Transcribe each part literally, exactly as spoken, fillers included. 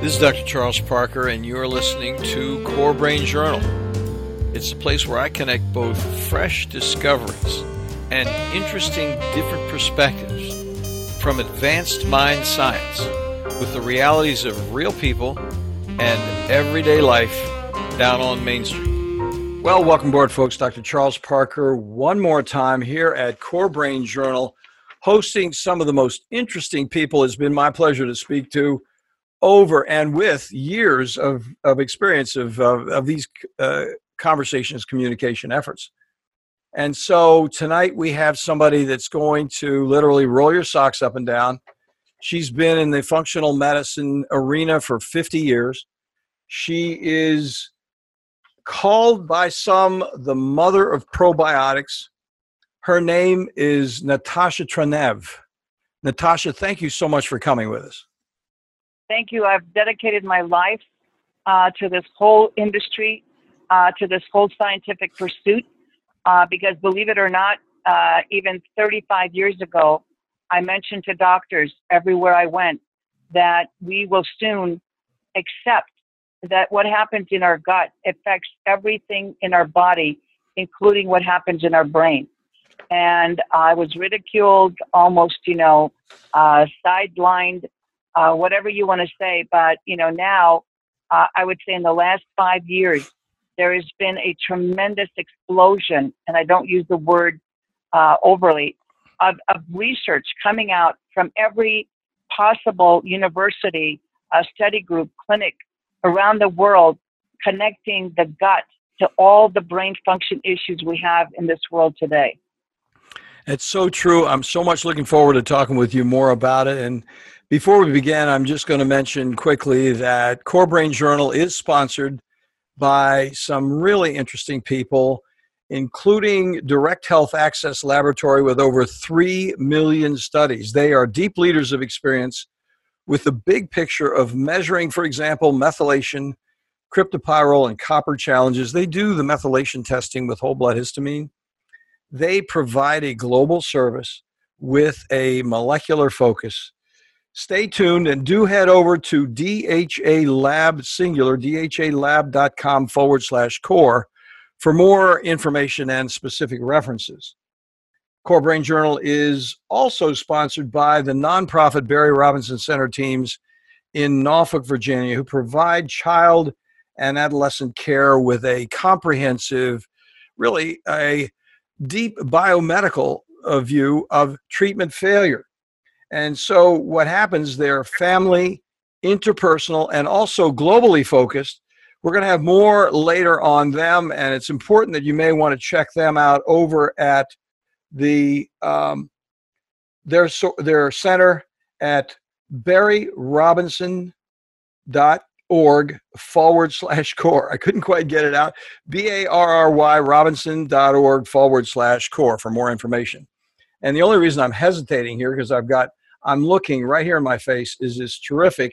This is Doctor Charles Parker, and you're listening to Core Brain Journal. It's a place where I connect both fresh discoveries and interesting different perspectives from advanced mind science with the realities of real people and everyday life down on Main Street. Well, welcome aboard, folks. Doctor Charles Parker, one more time here at Core Brain Journal, hosting some of the most interesting people it's been my pleasure to speak to over and with years of, of experience of, of, of these uh, conversations, communication efforts. And so tonight we have somebody that's going to literally roll your socks up and down. She's been in the functional medicine arena for fifty years. She is called by some the mother of probiotics. Her name is Natasha Trenev. Natasha, thank you so much for coming with us. Thank you. I've dedicated my life uh, to this whole industry, uh, to this whole scientific pursuit, uh, because believe it or not, uh, even thirty-five years ago, I mentioned to doctors everywhere I went that we will soon accept that what happens in our gut affects everything in our body, including what happens in our brain. And I was ridiculed, almost, you know, uh, sidelined, Uh, whatever you want to say, but, you know, now uh, I would say in the last five years, there has been a tremendous explosion, and I don't use the word uh, overly, of, of research coming out from every possible university, uh, study group, clinic around the world, connecting the gut to all the brain function issues we have in this world today. It's so true. I'm so much looking forward to talking with you more about it. And before we begin, I'm just going to mention quickly that Core Brain Journal is sponsored by some really interesting people, including Direct Health Access Laboratory with over three million studies. They are deep leaders of experience with the big picture of measuring, for example, methylation, cryptopyrrole, and copper challenges. They do the methylation testing with whole blood histamine. They provide a global service with a molecular focus. Stay tuned and do head over to D H A Lab Singular, dhalab.com forward slash core for more information and specific references. Core Brain Journal is also sponsored by the nonprofit Barry Robinson Center teams in Norfolk, Virginia, who provide child and adolescent care with a comprehensive, really a deep biomedical view of treatment failure. And so what happens, they're family, interpersonal, and also globally focused. We're going to have more later on them, and it's important that you may want to check them out over at the um, their, their center at barry robinson dot org forward slash core. I couldn't quite get it out. B A R R Y Robinson dot org forward slash core for more information. And the only reason I'm hesitating here, because I've got, I'm looking right here in my face, is this terrific.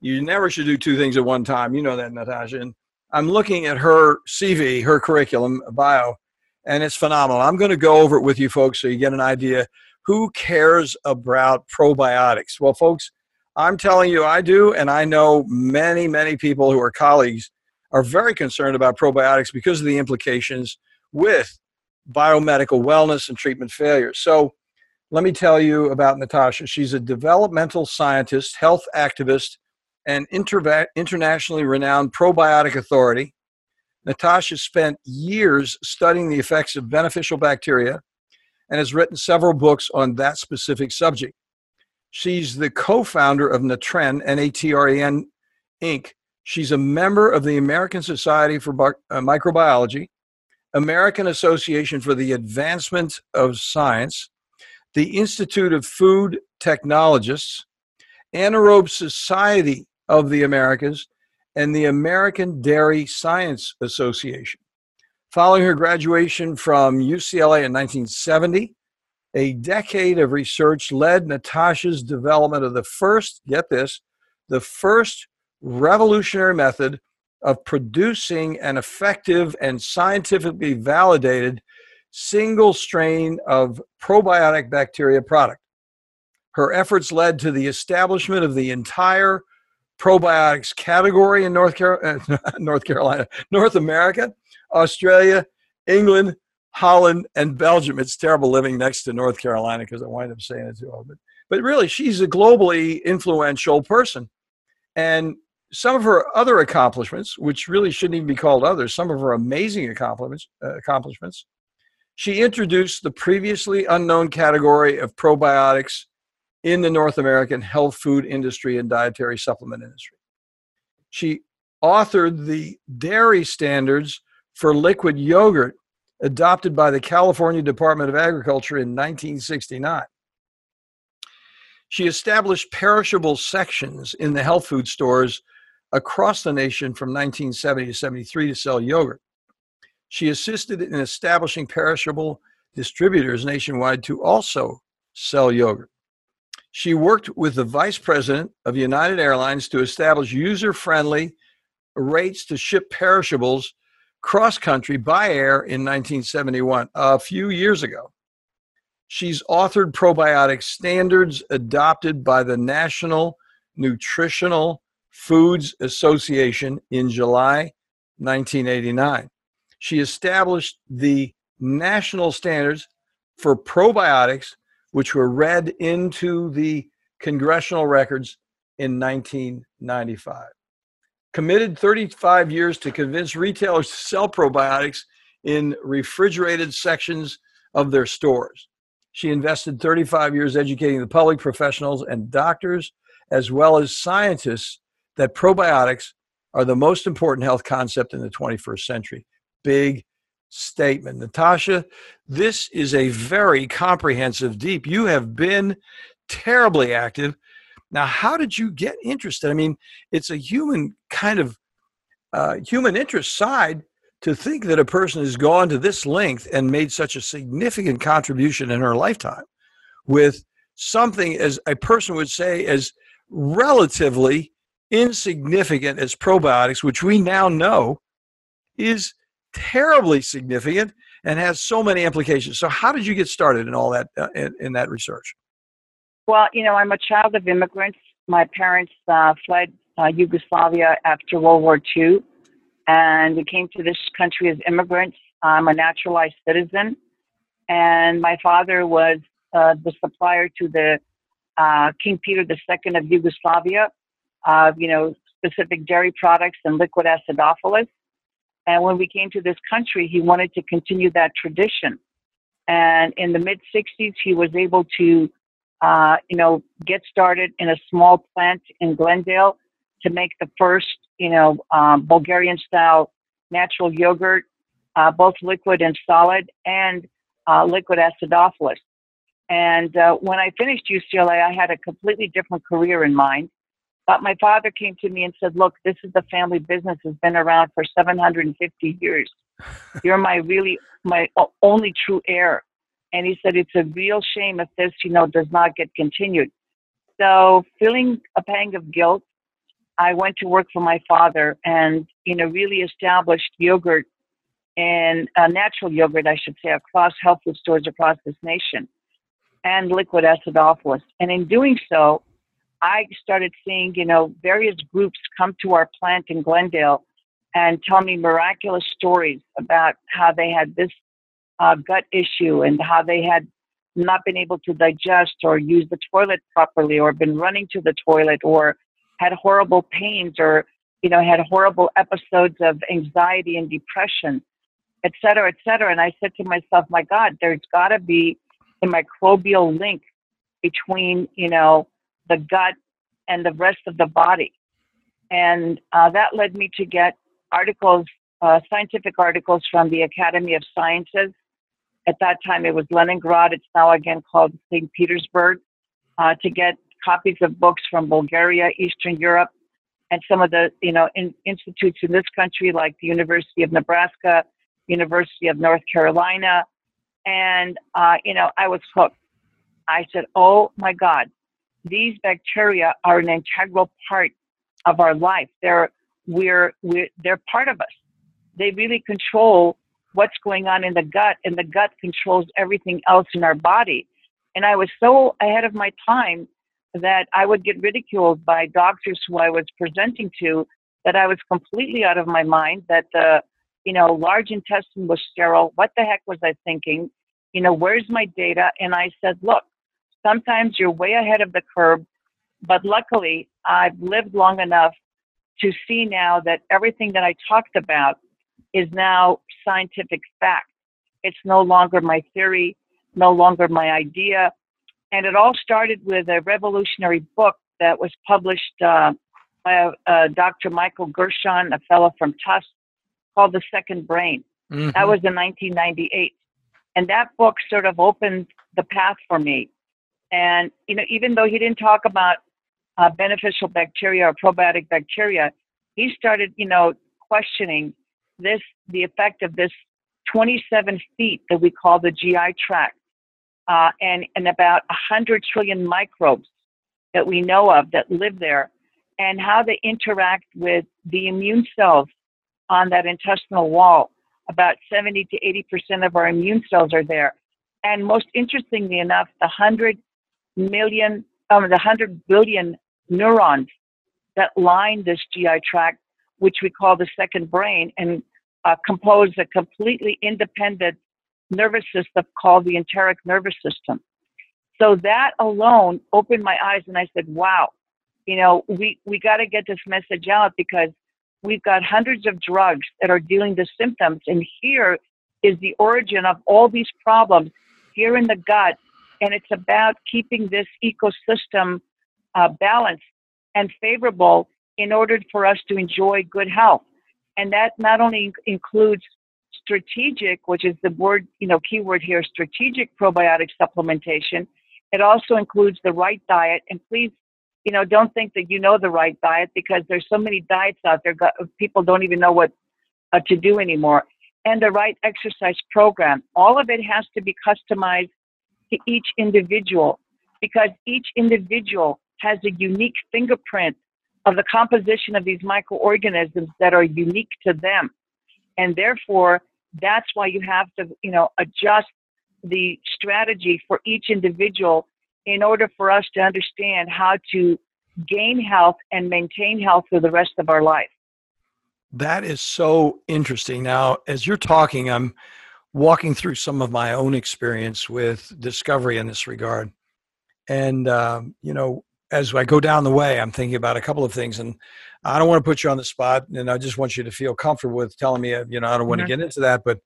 You never should do two things at one time. You know that, Natasha. And I'm looking at her C V, her curriculum bio, and it's phenomenal. I'm going to go over it with you folks so you get an idea. Who cares about probiotics? Well, folks, I'm telling you I do, and I know many, many people who are colleagues are very concerned about probiotics because of the implications with biomedical wellness and treatment failure. So let me tell you about Natasha. She's a developmental scientist, health activist, and interva- internationally renowned probiotic authority. Natasha spent years studying the effects of beneficial bacteria and has written several books on that specific subject. She's the co-founder of NATREN, N A T R E N, Incorporated. She's a member of the American Society for Bi- uh, Microbiology, American Association for the Advancement of Science, the Institute of Food Technologists, Anaerobe Society of the Americas, and the American Dairy Science Association. Following her graduation from U C L A in nineteen seventy, a decade of research led Natasha's development of the first, get this, the first revolutionary method of producing an effective and scientifically validated single strain of probiotic bacteria product. Her efforts led to the establishment of the entire probiotics category in North Carolina, North Carolina, North America, Australia, England, Holland, and Belgium. It's terrible living next to North Carolina because I wind up saying it too often. But really, she's a globally influential person. And some of her other accomplishments, which really shouldn't even be called others, some of her amazing accomplishments, uh, accomplishments, she introduced the previously unknown category of probiotics in the North American health food industry and dietary supplement industry. She authored the dairy standards for liquid yogurt adopted by the California Department of Agriculture in nineteen sixty-nine. She established perishable sections in the health food stores across the nation from nineteen seventy to seventy-three to sell yogurt. She assisted in establishing perishable distributors nationwide to also sell yogurt. She worked with the vice president of United Airlines to establish user-friendly rates to ship perishables cross-country by air in nineteen seventy-one, a few years ago. She's authored probiotic standards adopted by the National Nutritional Foods Association in July nineteen eighty-nine. She established the national standards for probiotics, which were read into the congressional records in nineteen ninety-five. Committed thirty-five years to convince retailers to sell probiotics in refrigerated sections of their stores. She invested thirty-five years educating the public, professionals, and doctors, as well as scientists, that probiotics are the most important health concept in the twenty-first century. Big statement. Natasha, this is a very comprehensive deep. You have been terribly active. Now, how did you get interested? I mean, it's a human kind of uh, human interest side. To think that a person has gone to this length and made such a significant contribution in her lifetime with something, as a person would say, as relatively insignificant as probiotics, which we now know is terribly significant and has so many implications. So how did you get started in all that, uh, in, in that research? Well, you know, I'm a child of immigrants. My parents uh, fled uh, Yugoslavia after World War Two. And we came to this country as immigrants. I'm a naturalized citizen. And my father was uh, the supplier to the uh, King Peter the Second of Yugoslavia, uh, you know, specific dairy products and liquid acidophilus. And when we came to this country, he wanted to continue that tradition. And in the mid sixties, he was able to, uh, you know, get started in a small plant in Glendale to make the first, you know, um, Bulgarian-style natural yogurt, uh, both liquid and solid, and uh, liquid acidophilus. And uh, when I finished U C L A, I had a completely different career in mind. But my father came to me and said, look, this is the family business has been around for seven hundred fifty years. You're my really, my only true heir. And he said, it's a real shame if this, you know, does not get continued. So feeling a pang of guilt, I went to work for my father and, you know, really established yogurt and uh, natural yogurt, I should say, across health food stores across this nation and liquid acidophilus. And in doing so, I started seeing, you know, various groups come to our plant in Glendale and tell me miraculous stories about how they had this uh, gut issue and how they had not been able to digest or use the toilet properly or been running to the toilet or had horrible pains or, you know, had horrible episodes of anxiety and depression, et cetera, et cetera. And I said to myself, my God, there's got to be a microbial link between, you know, the gut and the rest of the body. And uh, that led me to get articles, uh, scientific articles from the Academy of Sciences. At that time, it was Leningrad. It's now again called Saint Petersburg, uh, to get copies of books from Bulgaria, Eastern Europe, and some of the, you know, in, institutes in this country, like the University of Nebraska, University of North Carolina. And, uh, you know, I was hooked. I said, oh my God, these bacteria are an integral part of our life. They're, we're, we're, they're part of us. They really control what's going on in the gut, and the gut controls everything else in our body. And I was so ahead of my time that I would get ridiculed by doctors who I was presenting to, that I was completely out of my mind, that the, you know, large intestine was sterile. What the heck was I thinking? You know, where's my data? And I said, look, sometimes you're way ahead of the curve, but luckily I've lived long enough to see now that everything that I talked about is now scientific fact. It's no longer my theory, no longer my idea. And it all started with a revolutionary book that was published uh, by uh, Doctor Michael Gershon, a fellow from Tufts, called The Second Brain. Mm-hmm. That was in nineteen ninety-eight. And that book sort of opened the path for me. And, you know, even though he didn't talk about uh, beneficial bacteria or probiotic bacteria, he started, you know, questioning this, the effect of this twenty-seven feet that we call the G I tract, uh, and, and about one hundred trillion microbes that we know of that live there, and how they interact with the immune cells on that intestinal wall. About seventy to eighty percent of our immune cells are there. And most interestingly enough, the one hundred million, um, the one hundred billion neurons that line this G I tract, which we call the second brain, and uh, compose a completely independent nervous system called the enteric nervous system. So that alone opened my eyes, and I said, wow, you know, we, we got to get this message out, because we've got hundreds of drugs that are dealing with symptoms, and here is the origin of all these problems here in the gut. And it's about keeping this ecosystem uh, balanced and favorable in order for us to enjoy good health. And that not only includes strategic, which is the word, you know, keyword here, strategic probiotic supplementation. It also includes the right diet. And please, you know, don't think that you know the right diet, because there's so many diets out there, people don't even know what uh, to do anymore. And the right exercise program. All of it has to be customized to each individual, because each individual has a unique fingerprint of the composition of these microorganisms that are unique to them. And therefore, that's why you have to, you know, adjust the strategy for each individual in order for us to understand how to gain health and maintain health for the rest of our life. That is so interesting. Now, as you're talking, I'm walking through some of my own experience with discovery in this regard. And, um, you know, as I go down the way, I'm thinking about a couple of things, and I don't want to put you on the spot, and I just want you to feel comfortable with telling me, you know, I don't want mm-hmm. to get into that. But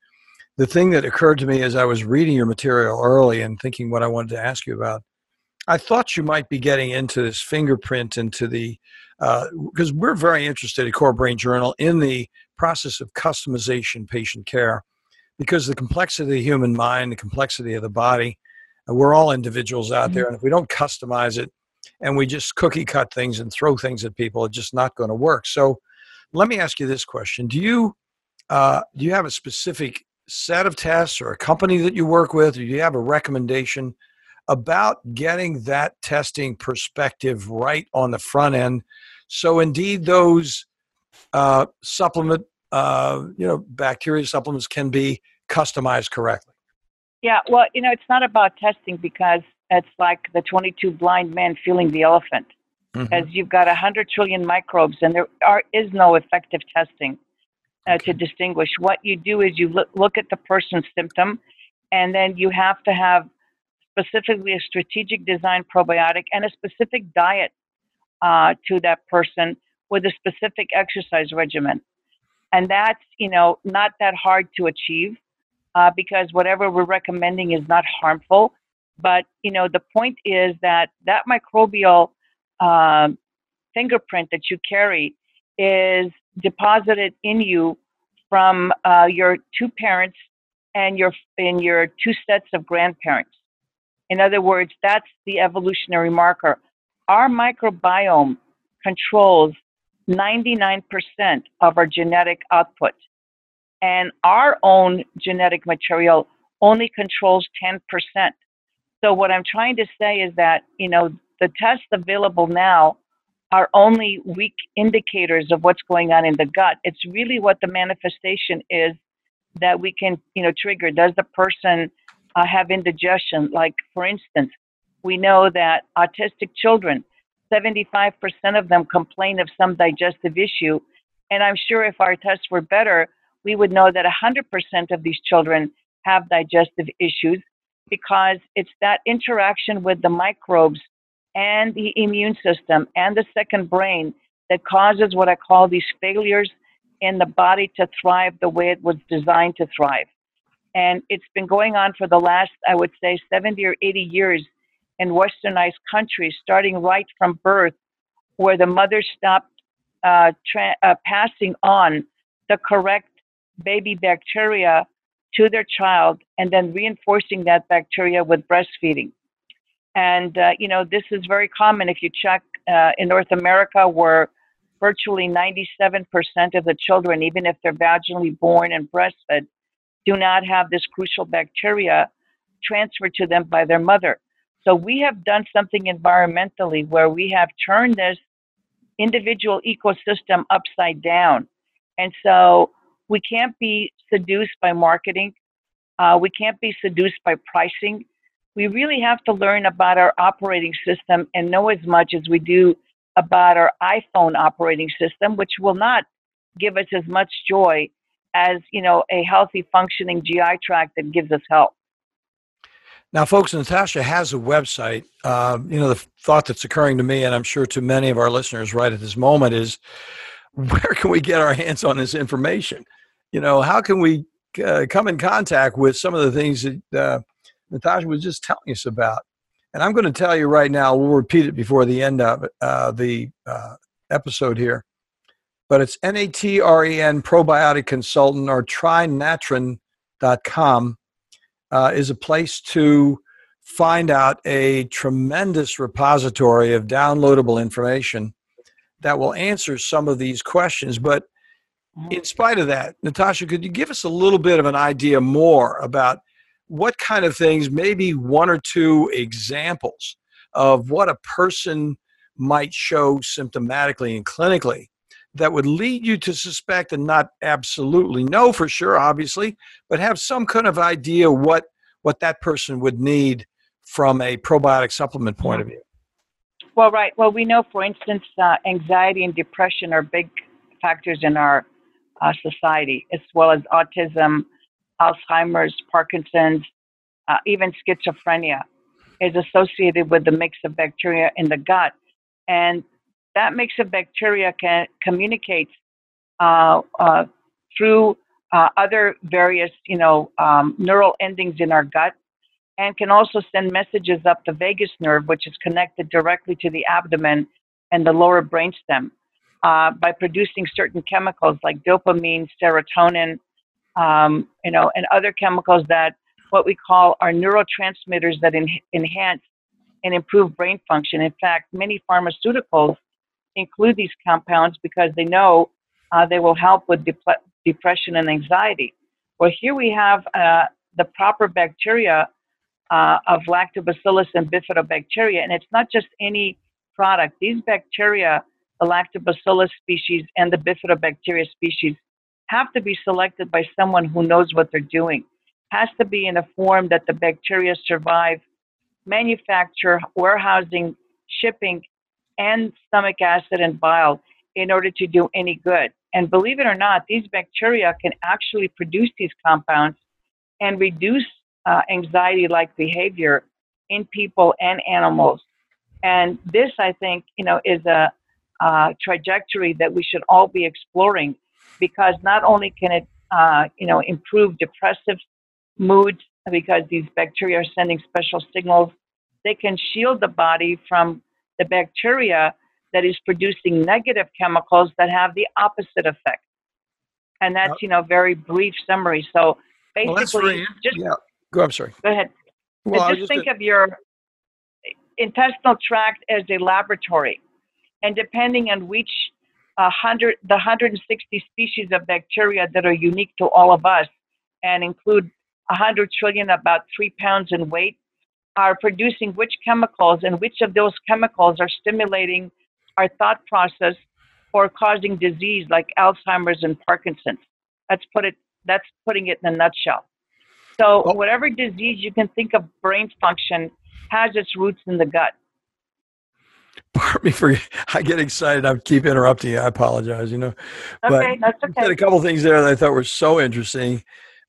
the thing that occurred to me as I was reading your material early and thinking what I wanted to ask you about, I thought you might be getting into this fingerprint into the, because uh, we're very interested at Core Brain Journal in the process of customization patient care, because the complexity of the human mind, the complexity of the body, we're all individuals out mm-hmm. there. And if we don't customize it and we just cookie cut things and throw things at people, it's just not going to work. So let me ask you this question. Do you, uh, do you have a specific set of tests or a company that you work with? Or do you have a recommendation about getting that testing perspective right on the front end, so indeed those uh, supplement, uh, you know, bacteria supplements can be customized correctly? Yeah, well, you know, it's not about testing, because it's like the twenty-two blind men feeling the elephant, mm-hmm. as you've got one hundred trillion microbes, and there are, is no effective testing uh, okay. to distinguish. What you do is you look, look at the person's symptom, and then you have to have specifically a strategic design probiotic and a specific diet uh, to that person with a specific exercise regimen. And that's, you know, not that hard to achieve uh, because whatever we're recommending is not harmful. But, you know, the point is that that microbial uh, fingerprint that you carry is deposited in you from uh, your two parents and your, and your two sets of grandparents. In other words, that's the evolutionary marker. Our microbiome controls ninety-nine percent of our genetic output. And our own genetic material only controls ten percent. So what I'm trying to say is that, you know, the tests available now are only weak indicators of what's going on in the gut. It's really what the manifestation is that we can, you know, trigger. Does the person Uh, have indigestion? Like, for instance, We know that autistic children, seventy-five percent of them complain of some digestive issue. And I'm sure if our tests were better, we would know that one hundred percent of these children have digestive issues, because it's that interaction with the microbes and the immune system and the second brain that causes what I call these failures in the body to thrive the way it was designed to thrive. And it's been going on for the last, I would say, seventy or eighty years in westernized countries, starting right from birth, where the mother stopped uh, tra uh, passing on the correct baby bacteria to their child and then reinforcing that bacteria with breastfeeding. And, uh, you know, this is very common if you check uh, in North America, where virtually ninety-seven percent of the children, even if they're vaginally born and breastfed, do not have this crucial bacteria transferred to them by their mother. So we have done something environmentally where we have turned this individual ecosystem upside down. And so we can't be seduced by marketing. Uh, we can't be seduced by pricing. We really have to learn about our operating system and know as much as we do about our iPhone operating system, which will not give us as much joy as, you know, a healthy functioning G I tract that gives us health. Now, folks, Natasha has a website. Uh, you know, the thought that's occurring to me, and I'm sure to many of our listeners right at this moment, is where can we get our hands on this information? You know, how can we uh, come in contact with some of the things that uh, Natasha was just telling us about? And I'm going to tell you right now, we'll repeat it before the end of uh, the uh, episode here, but it's N A T R E N probiotic consultant, or try natren dot com uh, is a place to find out a tremendous repository of downloadable information that will answer some of these questions. But in spite of that, Natasha, could you give us a little bit of an idea more about what kind of things, maybe one or two examples of what a person might show symptomatically and clinically that would lead you to suspect, and not absolutely know for sure, obviously, but have some kind of idea what, what that person would need from a probiotic supplement point of view? Well, right. Well, we know, for instance, uh, anxiety and depression are big factors in our uh, society, as well as autism, Alzheimer's, Parkinson's, uh, even schizophrenia is associated with the mix of bacteria in the gut. And that mix of bacteria can communicate uh, uh, through uh, other various, you know, um, neural endings in our gut, and can also send messages up the vagus nerve, which is connected directly to the abdomen and the lower brainstem, uh, by producing certain chemicals like dopamine, serotonin, Um, you know, and other chemicals that what we call are neurotransmitters that en enhance and improve brain function. In fact, many pharmaceuticals include these compounds because they know uh, they will help with de depression and anxiety. Well, here we have uh, the proper bacteria uh, of lactobacillus and bifidobacteria, and it's not just any product. These bacteria, the lactobacillus species and the bifidobacteria species, have to be selected by someone who knows what they're doing. Has to be in a form that the bacteria survive manufacture, warehousing, shipping, and stomach acid and bile in order to do any good. And believe it or not, these bacteria can actually produce these compounds and reduce uh, anxiety-like behavior in people and animals. And this, I think, you know, is a uh, trajectory that we should all be exploring, because not only can it, uh, you know, improve depressive moods, because these bacteria are sending special signals, they can shield the body from the bacteria that is producing negative chemicals that have the opposite effect. And that's, you know, very brief summary. So basically, well, very, just yeah. go. I'm sorry. Go ahead. Well, just, just think of your intestinal tract as a laboratory, and depending on which A hundred, the one hundred sixty species of bacteria that are unique to all of us and include one hundred trillion, about three pounds in weight, are producing which chemicals, and which of those chemicals are stimulating our thought process or causing disease like Alzheimer's and Parkinson's. That's, put it, that's putting it in a nutshell. So whatever disease you can think of, brain function has its roots in the gut. Pardon me for, I get excited. I keep interrupting you. I apologize, you know. Okay, but that's okay. You said a couple of things there that I thought were so interesting.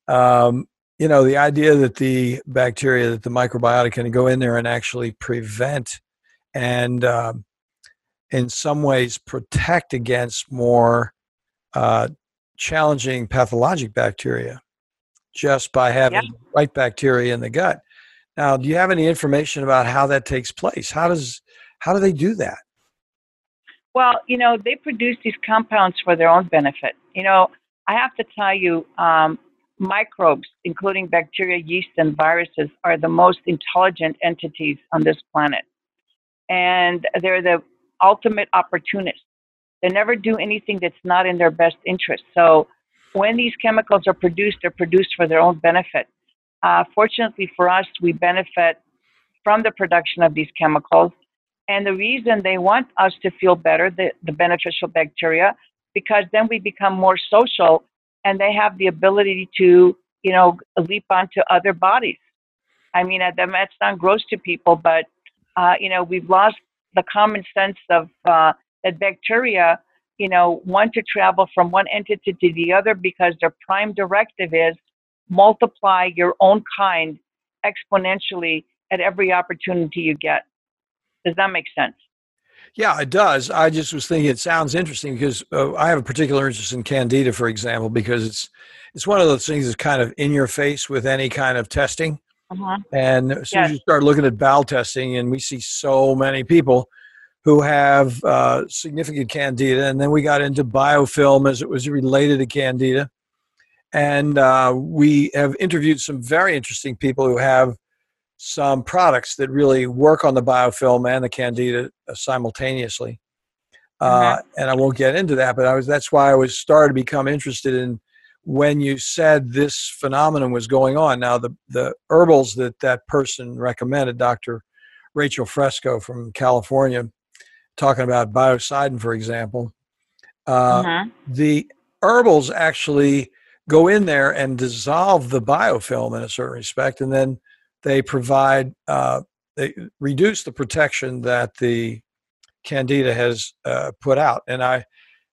Um, you know, the idea that the bacteria, that the microbiota can go in there and actually prevent and um, in some ways protect against more uh, challenging pathologic bacteria just by having yeah. the right bacteria in the gut. Now, do you have any information about how that takes place? How does How do they do that? Well, you know, they produce these compounds for their own benefit. You know, I have to tell you, um, microbes, including bacteria, yeast, and viruses, are the most intelligent entities on this planet. And they're the ultimate opportunists. They never do anything that's not in their best interest. So when these chemicals are produced, they're produced for their own benefit. Uh, fortunately for us, we benefit from the production of these chemicals. And the reason they want us to feel better, the, the beneficial bacteria, because then we become more social and they have the ability to, you know, leap onto other bodies. I mean, that might sound gross to people, but, uh, you know, we've lost the common sense of uh, that bacteria, you know, want to travel from one entity to the other because their prime directive is multiply your own kind exponentially at every opportunity you get. Does that make sense? Yeah, it does. I just was thinking it sounds interesting because uh, I have a particular interest in Candida, for example, because it's it's one of those things that's kind of in your face with any kind of testing. Uh-huh. And as soon yes. as you start looking at bowel testing, and we see so many people who have uh, significant Candida, and then we got into biofilm as it was related to Candida. And uh, we have interviewed some very interesting people who have some products that really work on the biofilm and the Candida simultaneously. Mm-hmm. uh, and I won't get into that, but I was, that's why I was started to become interested in when you said this phenomenon was going on. Now, the, the herbals that that person recommended, Doctor Rachel Fresco from California, talking about biocidin, for example, uh, mm-hmm. the herbals actually go in there and dissolve the biofilm in a certain respect, and then they provide, uh, they reduce the protection that the Candida has uh, put out. And I,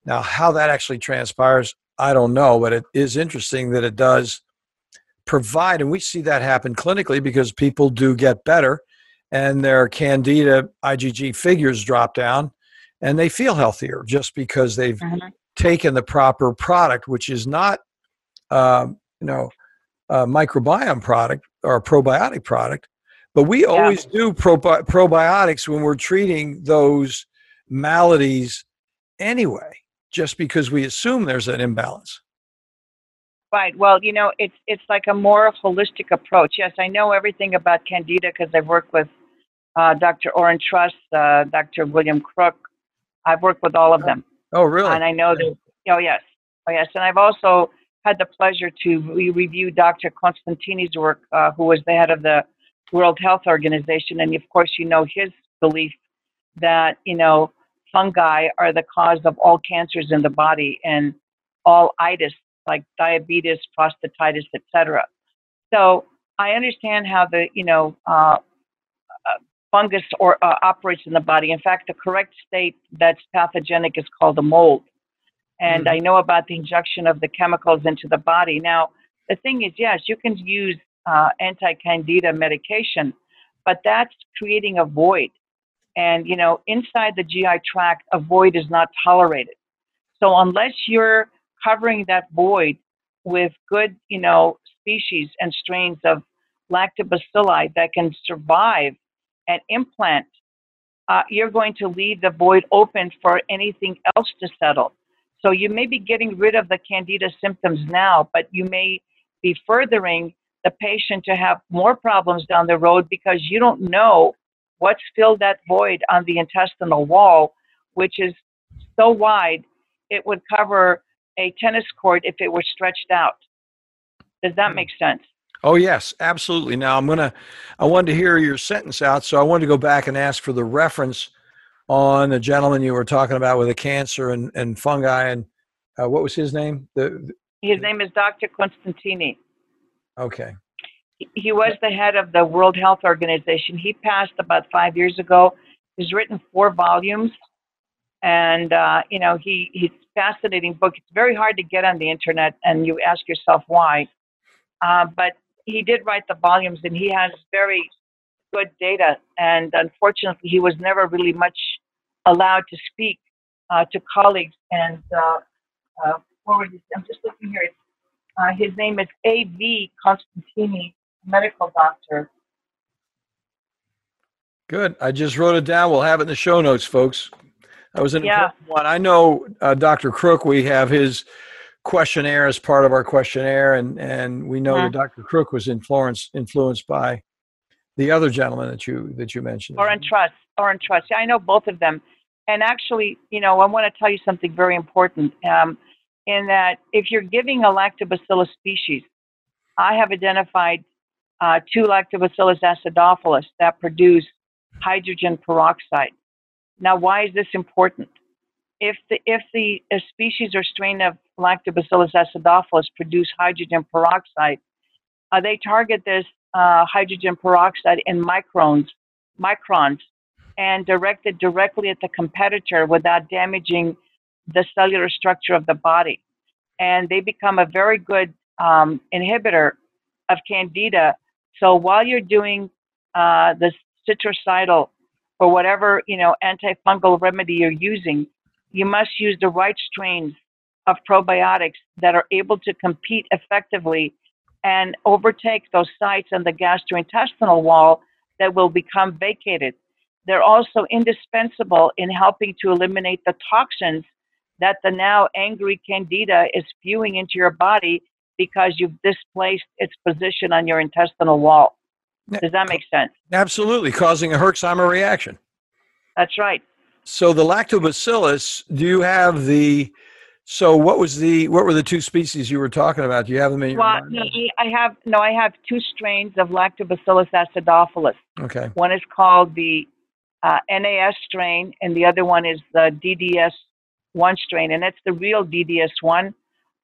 now how that actually transpires, I don't know, but it is interesting that it does provide, and we see that happen clinically because people do get better and their Candida I G G figures drop down and they feel healthier just because they've mm-hmm. taken the proper product, which is not, um, you know, a microbiome product or a probiotic product, but we always yeah. do probi- probiotics when we're treating those maladies anyway, just because we assume there's an imbalance. Right. Well, you know, it's it's like a more holistic approach. Yes, I know everything about Candida because I've worked with uh, Doctor Orrin Truss, uh, Doctor William Crook. I've worked with all of them. Oh, really? And I know that. Oh, yes. Oh, yes. And I've also had the pleasure to re- review Doctor Costantini's work, uh, who was the head of the World Health Organization. And of course, you know, his belief that, you know, fungi are the cause of all cancers in the body and all itis, like diabetes, prostatitis, et cetera. So I understand how the, you know, uh, fungus or uh, operates in the body. In fact, the correct state that's pathogenic is called a mold. And I know about the injection of the chemicals into the body. Now, the thing is, yes, you can use uh, anti-Candida medication, but that's creating a void. And, you know, inside the G I tract, a void is not tolerated. So unless you're covering that void with good, you know, species and strains of lactobacilli that can survive and implant, uh, you're going to leave the void open for anything else to settle. So you may be getting rid of the Candida symptoms now, but you may be furthering the patient to have more problems down the road because you don't know what's filled that void on the intestinal wall, which is so wide, it would cover a tennis court if it were stretched out. Does that make sense? Oh, yes, absolutely. Now, I'm gonna, I wanted to hear your sentence out, so I wanted to go back and ask for the reference on the gentleman you were talking about with a cancer and, and fungi, and uh, what was his name? The, the, his name is Doctor Costantini. Okay. He was the head of the World Health Organization. He passed about five years ago. He's written four volumes, and uh, you know, he he's a fascinating book. It's very hard to get on the internet, and you ask yourself why. Uh, but he did write the volumes, and he has very good data. And unfortunately, he was never really much allowed to speak uh, to colleagues. And uh, uh, forward, I'm just looking here. It's, uh, his name is A V Costantini, medical doctor. Good. I just wrote it down. We'll have it in the show notes, folks. That was an yeah. important one. I know uh, Doctor Crook, we have his questionnaire as part of our questionnaire, and, and we know yeah. that Doctor Crook was influenced influenced by the other gentleman that you that you mentioned. Or in trust. Or in trust. I know both of them. And actually, you know, I want to tell you something very important, um, in that if you're giving a lactobacillus species, I have identified uh, two lactobacillus acidophilus that produce hydrogen peroxide. Now, why is this important? If the, if the a species or strain of lactobacillus acidophilus produce hydrogen peroxide, uh, they target this uh, hydrogen peroxide in microns, microns, and direct it directly at the competitor without damaging the cellular structure of the body. And they become a very good um, inhibitor of Candida. So while you're doing uh, the citricidal or whatever, you know, antifungal remedy you're using, you must use the right strains of probiotics that are able to compete effectively and overtake those sites on the gastrointestinal wall that will become vacated. They're also indispensable in helping to eliminate the toxins that the now angry Candida is spewing into your body because you've displaced its position on your intestinal wall. Does that make sense? Absolutely, causing a Herxheimer reaction. That's right. So the lactobacillus, do you have the, so what was the, what were the two species you were talking about? Do you have them in your well, no, I have, no, I have two strains of lactobacillus acidophilus. Okay. One is called the uh, N A S strain, and the other one is the D D S one strain, and that's the real D D S one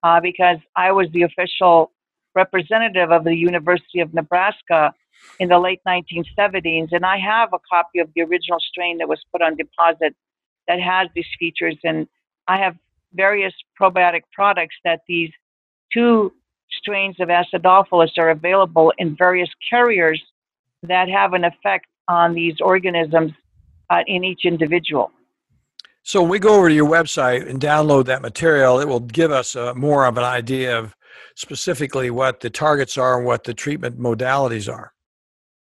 uh, because I was the official representative of the University of Nebraska in the late nineteen seventies, and I have a copy of the original strain that was put on deposit that has these features, and I have various probiotic products that these two strains of acidophilus are available in various carriers that have an effect on these organisms uh, in each individual. So when we go over to your website and download that material, it will give us a, more of an idea of specifically what the targets are and what the treatment modalities are.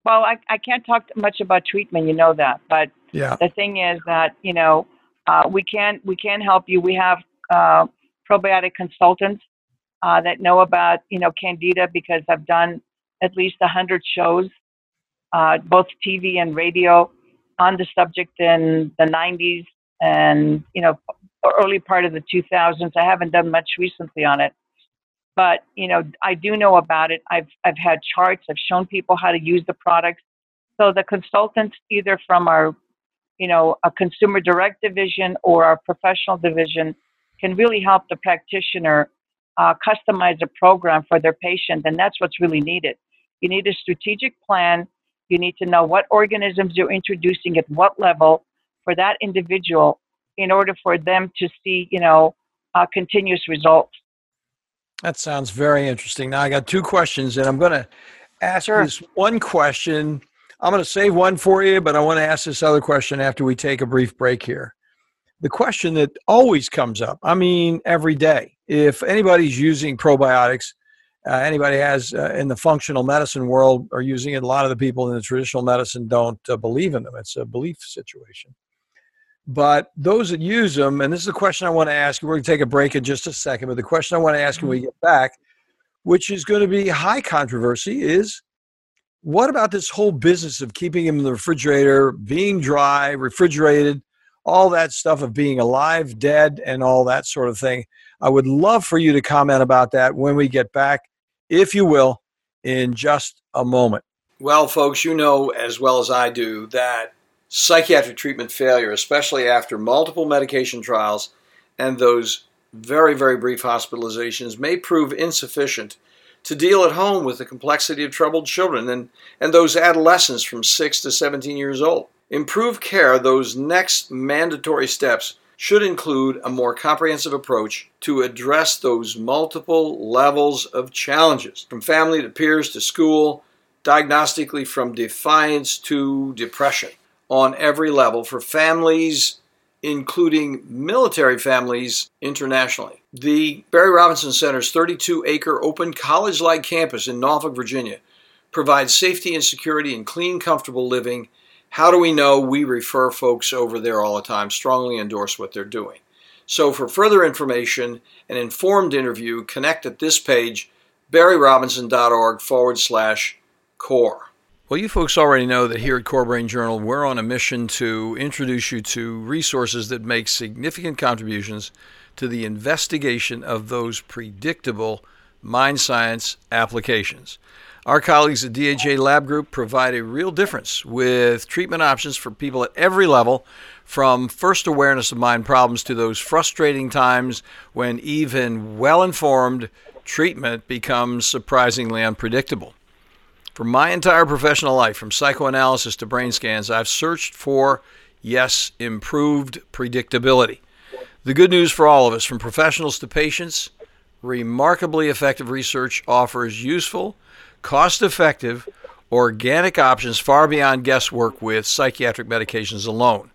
Well, I, I can't talk much about treatment, you know that. But yeah. the thing is that, you know, uh, we can we can help you. We have uh, probiotic consultants uh, that know about, you know, Candida because I've done at least one hundred shows, uh, both T V and radio, on the subject in the nineties and, you know, early part of the two thousands. I haven't done much recently on it. But, you know, I do know about it. I've, I've had charts. I've shown people how to use the products. So the consultants, either from our, you know, a consumer direct division or our professional division, can really help the practitioner uh, customize a program for their patient. And that's what's really needed. You need a strategic plan. You need to know what organisms you're introducing at what level for that individual in order for them to see, you know, uh, continuous results. That sounds very interesting. Now, I got two questions, and I'm going to ask sure. this one question. I'm going to save one for you, but I want to ask this other question after we take a brief break here. The question that always comes up, I mean, every day, if anybody's using probiotics, uh, anybody has uh, in the functional medicine world are using it, a lot of the people in the traditional medicine don't uh, believe in them. It's a belief situation. But those that use them, and this is the question I want to ask, we're going to take a break in just a second, but the question I want to ask when we get back, which is going to be high controversy, is what about this whole business of keeping them in the refrigerator, being dry, refrigerated, all that stuff of being alive, dead, and all that sort of thing? I would love for you to comment about that when we get back, if you will, in just a moment. Well, folks, you know as well as I do that psychiatric treatment failure, especially after multiple medication trials and those very, very brief hospitalizations, may prove insufficient to deal at home with the complexity of troubled children and, and those adolescents from six to seventeen years old. Improved care, those next mandatory steps should include a more comprehensive approach to address those multiple levels of challenges, from family to peers to school, diagnostically from defiance to depression, on every level for families, including military families internationally. The Barry Robinson Center's thirty-two acre open college-like campus in Norfolk, Virginia, provides safety and security and clean, comfortable living. How do we know? We refer folks over there all the time, strongly endorse what they're doing. So for further information, an informed interview, connect at this page, barryrobinson.org forward slash core. Well, you folks already know that here at Core Brain Journal, we're on a mission to introduce you to resources that make significant contributions to the investigation of those predictable mind science applications. Our colleagues at D H A Lab Group provide a real difference with treatment options for people at every level, from first awareness of mind problems to those frustrating times when even well-informed treatment becomes surprisingly unpredictable. For my entire professional life, from psychoanalysis to brain scans, I've searched for, yes, improved predictability. The good news for all of us, from professionals to patients, remarkably effective research offers useful, cost-effective, organic options far beyond guesswork with psychiatric medications alone.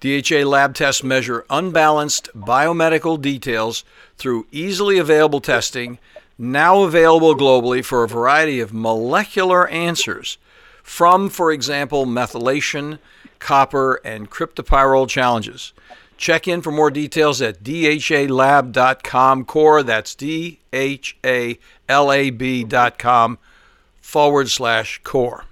D H A lab tests measure unbalanced biomedical details through easily available testing, now available globally for a variety of molecular answers from, for example, methylation, copper, and cryptopyrrole challenges. Check in for more details at d h a lab dot com core. That's D H A L A B dot com forward slash core.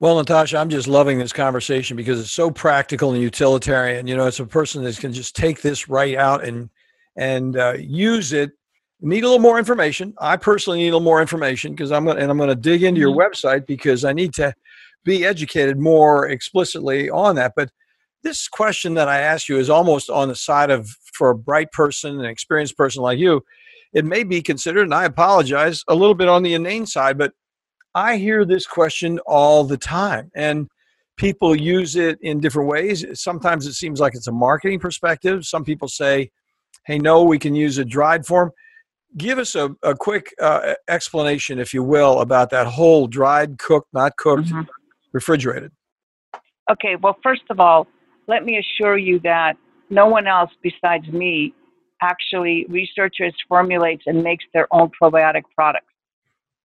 Well, Natasha, I'm just loving this conversation because it's so practical and utilitarian. You know, it's a person that can just take this right out and and uh, use it. Need a little more information. I personally need a little more information because I'm gonna and I'm gonna dig into your website because I need to be educated more explicitly on that. But this question that I asked you is almost on the side of, for a bright person, an experienced person like you, it may be considered, and I apologize, a little bit on the inane side, but I hear this question all the time, and people use it in different ways. Sometimes it seems like it's a marketing perspective. Some people say, hey, no, we can use a dried form. Give us a, a quick uh, explanation, if you will, about that whole dried, cooked, not cooked, mm-hmm. refrigerated. Okay, well, first of all, let me assure you that no one else besides me actually researches, formulates, and makes their own probiotic products.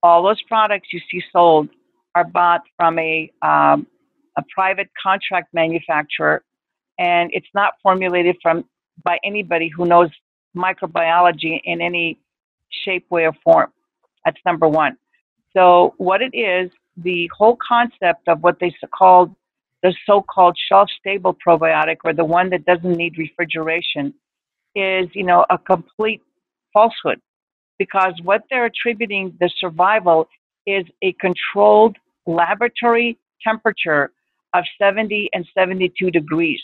All those products you see sold are bought from a, um, a private contract manufacturer, and it's not formulated from by anybody who knows microbiology in any shape, way, or form. That's number one. So what it is, the whole concept of what they call the so-called shelf-stable probiotic, or the one that doesn't need refrigeration, is, you know, a complete falsehood, because what they're attributing the survival is a controlled laboratory temperature of seventy and seventy-two degrees,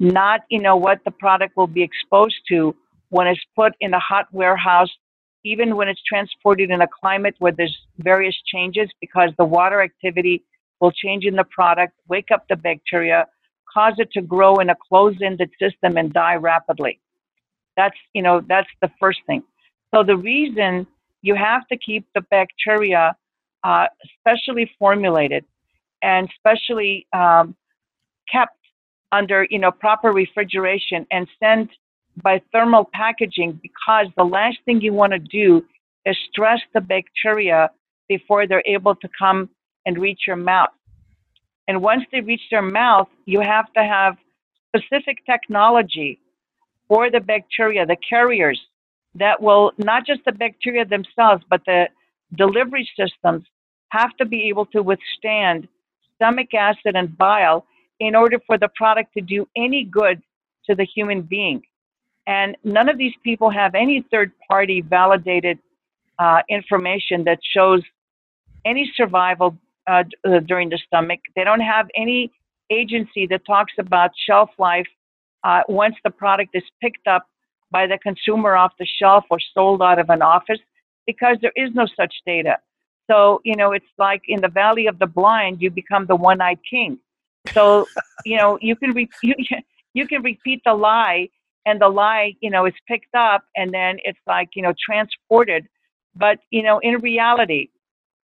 not, you know, what the product will be exposed to when it's put in a hot warehouse, even when it's transported in a climate where there's various changes, because the water activity will change in the product, wake up the bacteria, cause it to grow in a closed-ended system and die rapidly. That's, you know, that's the first thing. So the reason you have to keep the bacteria uh, specially formulated and specially um, kept under, you know, proper refrigeration and sent by thermal packaging, because the last thing you want to do is stress the bacteria before they're able to come and reach your mouth. And once they reach their mouth, you have to have specific technology for the bacteria, the carriers, that will, not just the bacteria themselves, but the delivery systems have to be able to withstand stomach acid and bile in order for the product to do any good to the human being. And none of these people have any third-party validated uh, information that shows any survival Uh, uh, during the stomach. They don't have any agency that talks about shelf life uh, once the product is picked up by the consumer off the shelf or sold out of an office. because there is no such data. So, you know, it's like in the Valley of the Blind, you become the one-eyed king. So, you know, you can, re you, you can repeat the lie, and the lie, you know, is picked up, and then it's like, you know, transported. But, you know, in reality,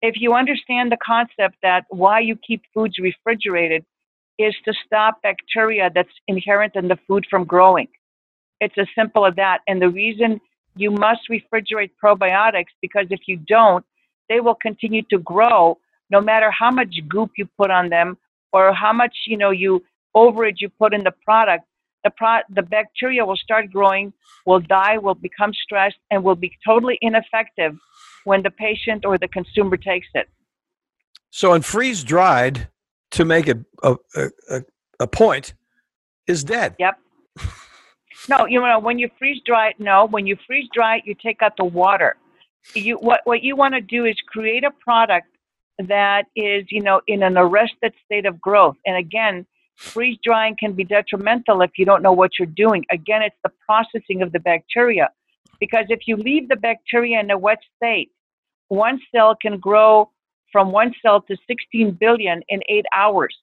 if you understand the concept that why you keep foods refrigerated is to stop bacteria that's inherent in the food from growing. It's as simple as that. And the reason you must refrigerate probiotics, because if you don't, they will continue to grow no matter how much goop you put on them or how much, you know, you overage you put in the product. The, pro the bacteria will start growing, will die, will become stressed, and will be totally ineffective when the patient or the consumer takes it. So, and freeze-dried, to make a, a, a, a point, is dead. Yep. No, you know, when you freeze-dry it, no. When you freeze-dry it, you take out the water. You, what, what you want to do is create a product that is, you know, in an arrested state of growth. And again, freeze drying can be detrimental if you don't know what you're doing. Again, it's the processing of the bacteria, because if you leave the bacteria in a wet state, one cell can grow from one cell to sixteen billion in eight hours.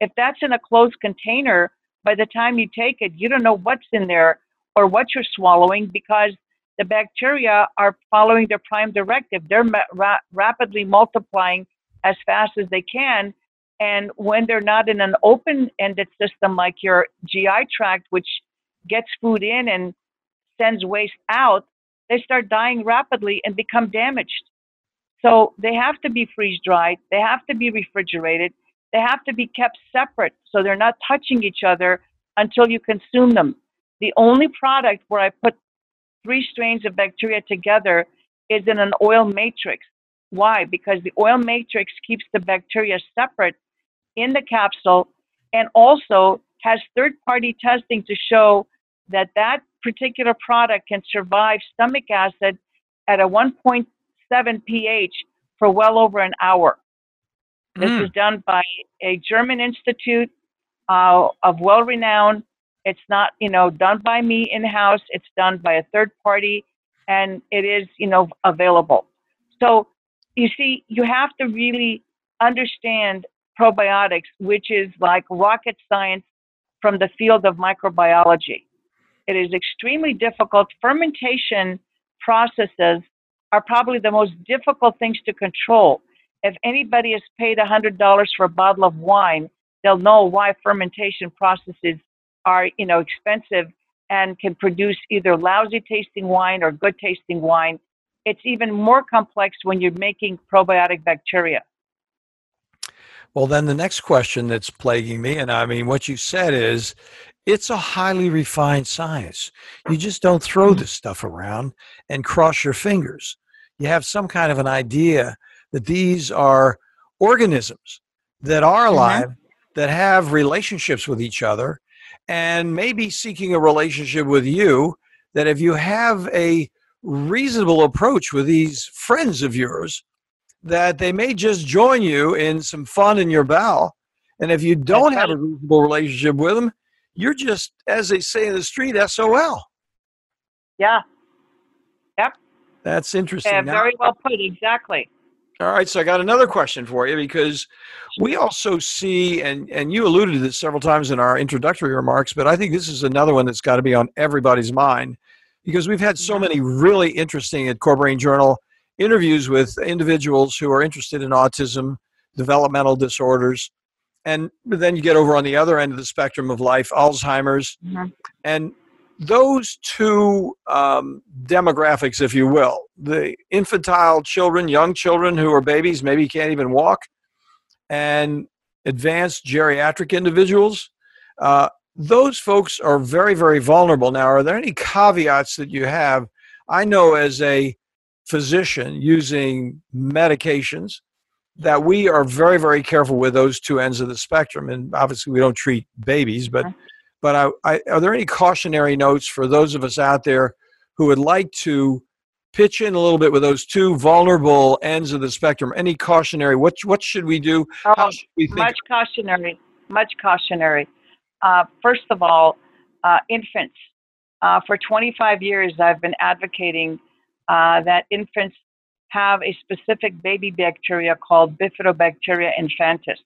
If that's in a closed container, by the time you take it, you don't know what's in there or what you're swallowing, because the bacteria are following their prime directive. They're ra rapidly multiplying as fast as they can. And when they're not in an open-ended system like your G I tract, which gets food in and sends waste out, they start dying rapidly and become damaged. So they have to be freeze-dried. They have to be refrigerated. They have to be kept separate so they're not touching each other until you consume them. The only product where I put three strains of bacteria together is in an oil matrix. Why? Because the oil matrix keeps the bacteria separate in the capsule, and also has third-party testing to show that that particular product can survive stomach acid at a one point seven pH for well over an hour. This mm. is done by a German institute uh, of well-renowned. It's not, you know, done by me in-house. It's done by a third party, and it is, you know, available. So you see, you have to really understand probiotics, which is like rocket science from the field of microbiology. It is extremely difficult. Fermentation processes are probably the most difficult things to control. If anybody has paid a hundred dollars for a bottle of wine, they'll know why fermentation processes are, you know, expensive and can produce either lousy tasting wine or good tasting wine. It's even more complex when you're making probiotic bacteria. Well, then the next question that's plaguing me, and I mean, what you said is, it's a highly refined science. You just don't throw this stuff around and cross your fingers. You have some kind of an idea that these are organisms that are alive, mm-hmm. that have relationships with each other, and maybe seeking a relationship with you, that if you have a reasonable approach with these friends of yours, that they may just join you in some fun in your bowel. And if you don't have a reasonable relationship with them, you're just, as they say in the street, S O L. Yeah. Yep. That's interesting. Yeah, very well put. Exactly. All right. So I got another question for you, because we also see, and, and you alluded to this several times in our introductory remarks, but I think this is another one that's got to be on everybody's mind, because we've had so many really interesting at Core Brain Journal interviews with individuals who are interested in autism, developmental disorders, and then you get over on the other end of the spectrum of life, Alzheimer's. Mm-hmm. And those two um, demographics, if you will, the infantile children, young children who are babies, maybe can't even walk, and advanced geriatric individuals, uh, those folks are very, very vulnerable. Now, are there any caveats that you have? I know as a physician using medications that we are very, very careful with those two ends of the spectrum. And obviously we don't treat babies, but, but I, I, are there any cautionary notes for those of us out there who would like to pitch in a little bit with those two vulnerable ends of the spectrum? Any cautionary, what, what should we do? Oh, How should we think? Much cautionary, much cautionary. Uh, first of all, uh, infants. Uh, for twenty-five years, I've been advocating Uh, that infants have a specific baby bacteria called Bifidobacteria infantis.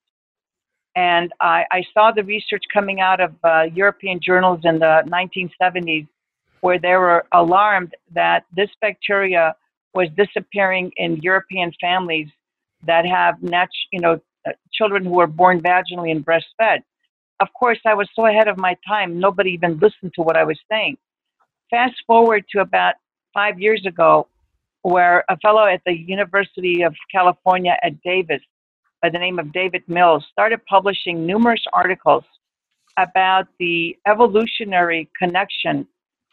And I, I saw the research coming out of uh, European journals in the nineteen seventies, where they were alarmed that this bacteria was disappearing in European families that have nat- you know, children who were born vaginally and breastfed. Of course, I was so ahead of my time, nobody even listened to what I was saying. Fast forward to about five years ago, where a fellow at the University of California at Davis, by the name of David Mills, started publishing numerous articles about the evolutionary connection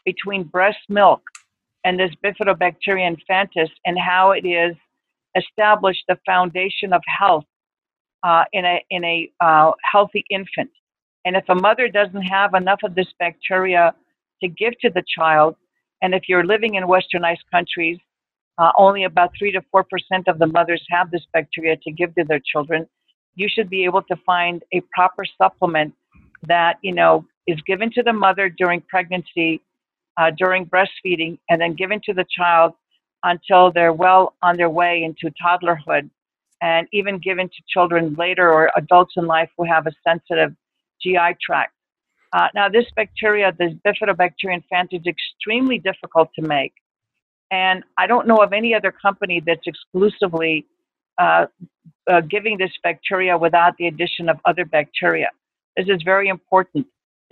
between breast milk and this Bifidobacteria infantis, and how it is established the foundation of health uh, in a, in a uh, healthy infant. And if a mother doesn't have enough of this bacteria to give to the child, and if you're living in westernized countries, Uh, only about three to four percent of the mothers have this bacteria to give to their children, you should be able to find a proper supplement that, you know, is given to the mother during pregnancy, uh, during breastfeeding, and then given to the child until they're well on their way into toddlerhood, and even given to children later or adults in life who have a sensitive G I tract. Uh, now, this bacteria, this Bifidobacteria infantis, is extremely difficult to make. And I don't know of any other company that's exclusively uh, uh, giving this bacteria without the addition of other bacteria. This is very important,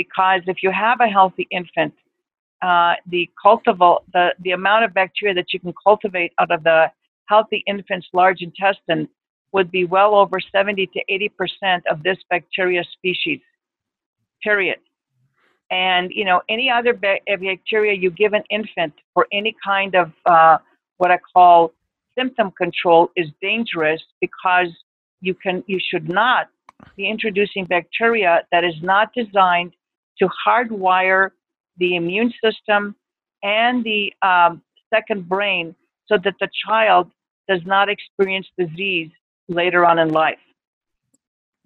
because if you have a healthy infant, uh, the cultival, the, the amount of bacteria that you can cultivate out of the healthy infant's large intestine would be well over seventy to eighty percent of this bacteria species, period. And, you know, any other bacteria you give an infant for any kind of uh, what I call symptom control is dangerous, because you can, you should not be introducing bacteria that is not designed to hardwire the immune system and the um, second brain so that the child does not experience disease later on in life.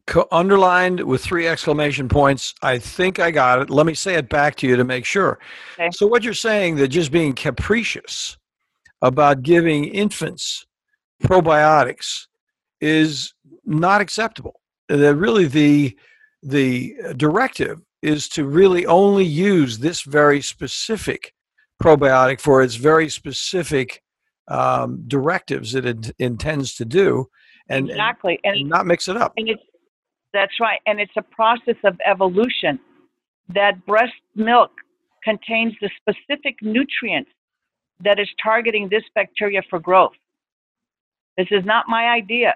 Co- underlined with three exclamation points. I think I got it. Let me say it back to you to make sure. Okay. So what you're saying, that just being capricious about giving infants probiotics is not acceptable. That really the, the directive is to really only use this very specific probiotic for its very specific um, directives it in- intends to do, and, exactly. and, and not mix it up. And it's, That's right. And it's a process of evolution. That breast milk contains the specific nutrients that is targeting this bacteria for growth. This is not my idea.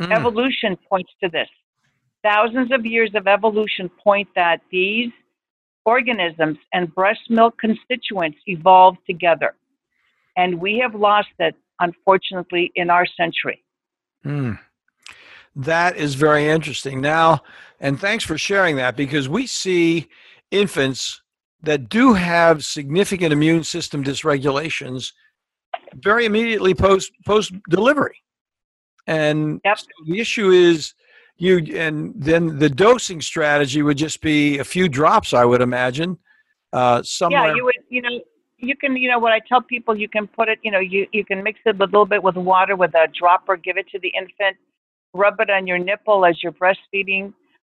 Mm. Evolution points to this. Thousands of years of evolution point that these organisms and breast milk constituents evolved together. And we have lost it, unfortunately, in our century. Mm. That is very interesting. Now, and thanks for sharing that, because we see infants that do have significant immune system dysregulations very immediately post post delivery. And yep. So the issue is you, and then the dosing strategy would just be a few drops, I would imagine. Uh, somewhere. Yeah, you would, you know, you can, you know, what I tell people, you can put it, you know, you, you can mix it a little bit with water with a dropper, give it to the infant. Rub it on your nipple as you're breastfeeding.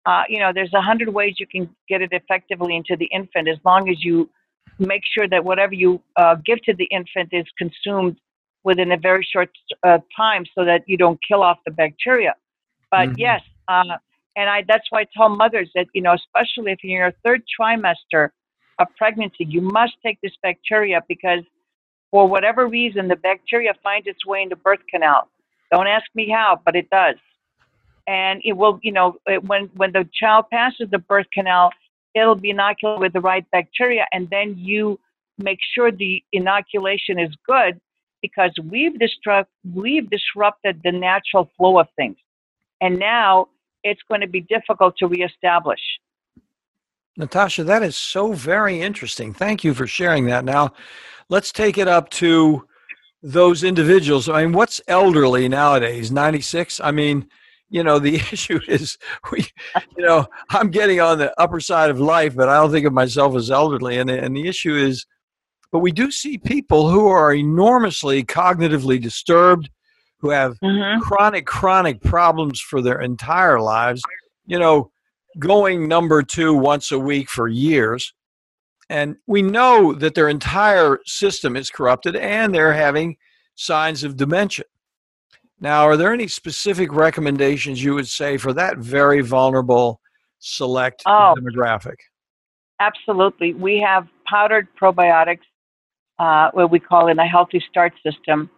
Uh, you know, there's a hundred ways you can get it effectively into the infant, as long as you make sure that whatever you uh, give to the infant is consumed within a very short uh, time, so that you don't kill off the bacteria. But mm-hmm. yes, uh, and I, that's why I tell mothers that, you know, especially if you're in your third trimester of pregnancy, you must take this bacteria, because for whatever reason, the bacteria finds its way into the birth canal. Don't ask me how, but it does. And it will, you know, it, when, when the child passes the birth canal, it'll be inoculated with the right bacteria. And then you make sure the inoculation is good, because we've, disrupt, we've disrupted the natural flow of things. And now it's going to be difficult to reestablish. Natasha, that is so very interesting. Thank you for sharing that. Now, let's take it up to those individuals. I mean, what's elderly nowadays? ninety-six? I mean, you know, the issue is, we, you know, I'm getting on the upper side of life, but I don't think of myself as elderly. And, and the issue is But we do see people who are enormously cognitively disturbed, who have mm-hmm. chronic, chronic problems for their entire lives, you know, going number two once a week for years. And we know that their entire system is corrupted and they're having signs of dementia. Now, are there any specific recommendations you would say for that very vulnerable select oh, demographic? Absolutely. We have powdered probiotics, uh, what we call in a healthy start system.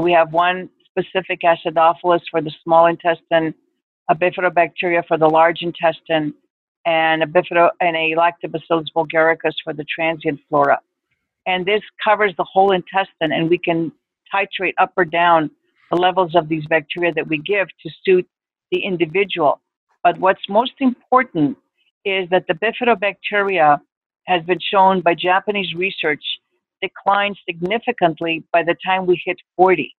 We have one specific acidophilus for the small intestine, a bifidobacteria for the large intestine, and a bifido and a lactobacillus bulgaricus for the transient flora. And this covers the whole intestine, and we can titrate up or down the levels of these bacteria that we give to suit the individual. But what's most important is that the bifidobacteria has been shown by Japanese research declines significantly by the time we hit forty.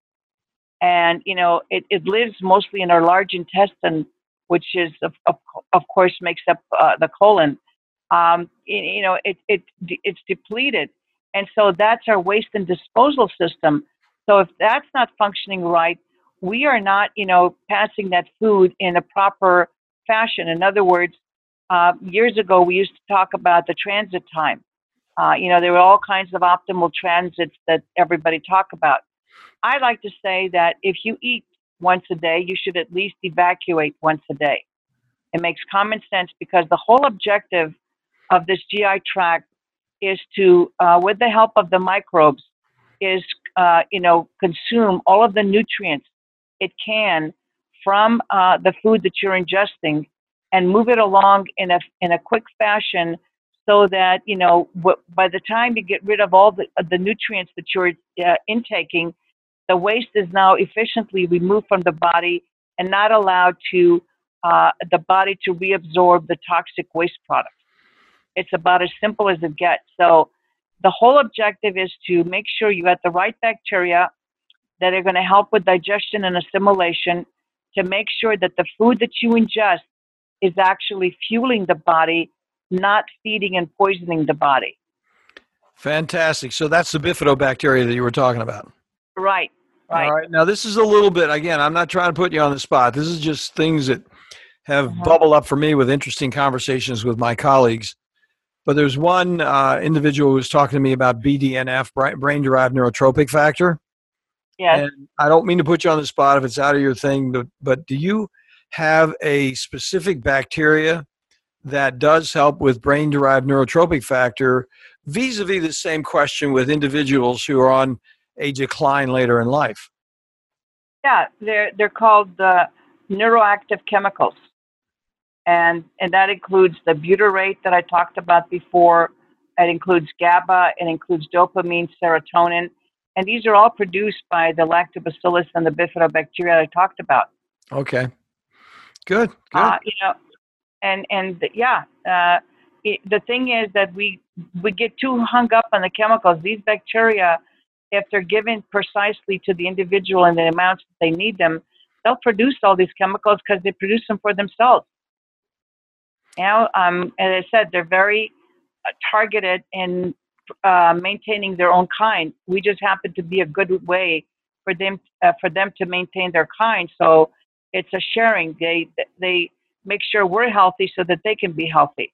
And, you know, it, it lives mostly in our large intestine, which is, of, of, of course, makes up uh, the colon. Um, it, you know, it, it, it's depleted. And so that's our waste and disposal system. So if that's not functioning right, we are not, you know, passing that food in a proper fashion. In other words, uh, years ago, we used to talk about the transit time. Uh, you know, there were all kinds of optimal transits that everybody talked about. I like to say that if you eat once a day, you should at least evacuate once a day. It makes common sense because the whole objective of this G I tract is to, uh, with the help of the microbes, is, uh, you know, consume all of the nutrients it can from uh, the food that you're ingesting and move it along in a, in a quick fashion so that, you know, w- by the time you get rid of all the, uh, the nutrients that you're uh, intaking, the waste is now efficiently removed from the body and not allowed to uh, the body to reabsorb the toxic waste product. It's about as simple as it gets. So the whole objective is to make sure you got the right bacteria that are going to help with digestion and assimilation, to make sure that the food that you ingest is actually fueling the body, not feeding and poisoning the body. Fantastic. So that's the bifidobacteria that you were talking about. Right, right. All right. Now, this is a little bit, again, I'm not trying to put you on the spot. This is just things that have uh-huh. bubbled up for me with interesting conversations with my colleagues. But there's one uh, individual who was talking to me about B D N F, brain-derived neurotropic factor. Yes. And I don't mean to put you on the spot if it's out of your thing, but, but do you have a specific bacteria that does help with brain-derived neurotropic factor vis-a-vis the same question with individuals who are on a decline later in life? Yeah, they're they're called uh, neuroactive chemicals, and and that includes the butyrate that I talked about before. It includes GABA, it includes dopamine, serotonin, and these are all produced by the lactobacillus and the bifidobacteria I talked about. Okay, good. good. Uh, you know, and and yeah, uh, it, the thing is that we we get too hung up on the chemicals. These bacteria, if they're given precisely to the individual in the amounts that they need them, they'll produce all these chemicals because they produce them for themselves. You know, um, as I said, they're very uh, targeted in uh, maintaining their own kind. We just happen to be a good way for them uh, for them to maintain their kind. So it's a sharing. They they make sure we're healthy so that they can be healthy.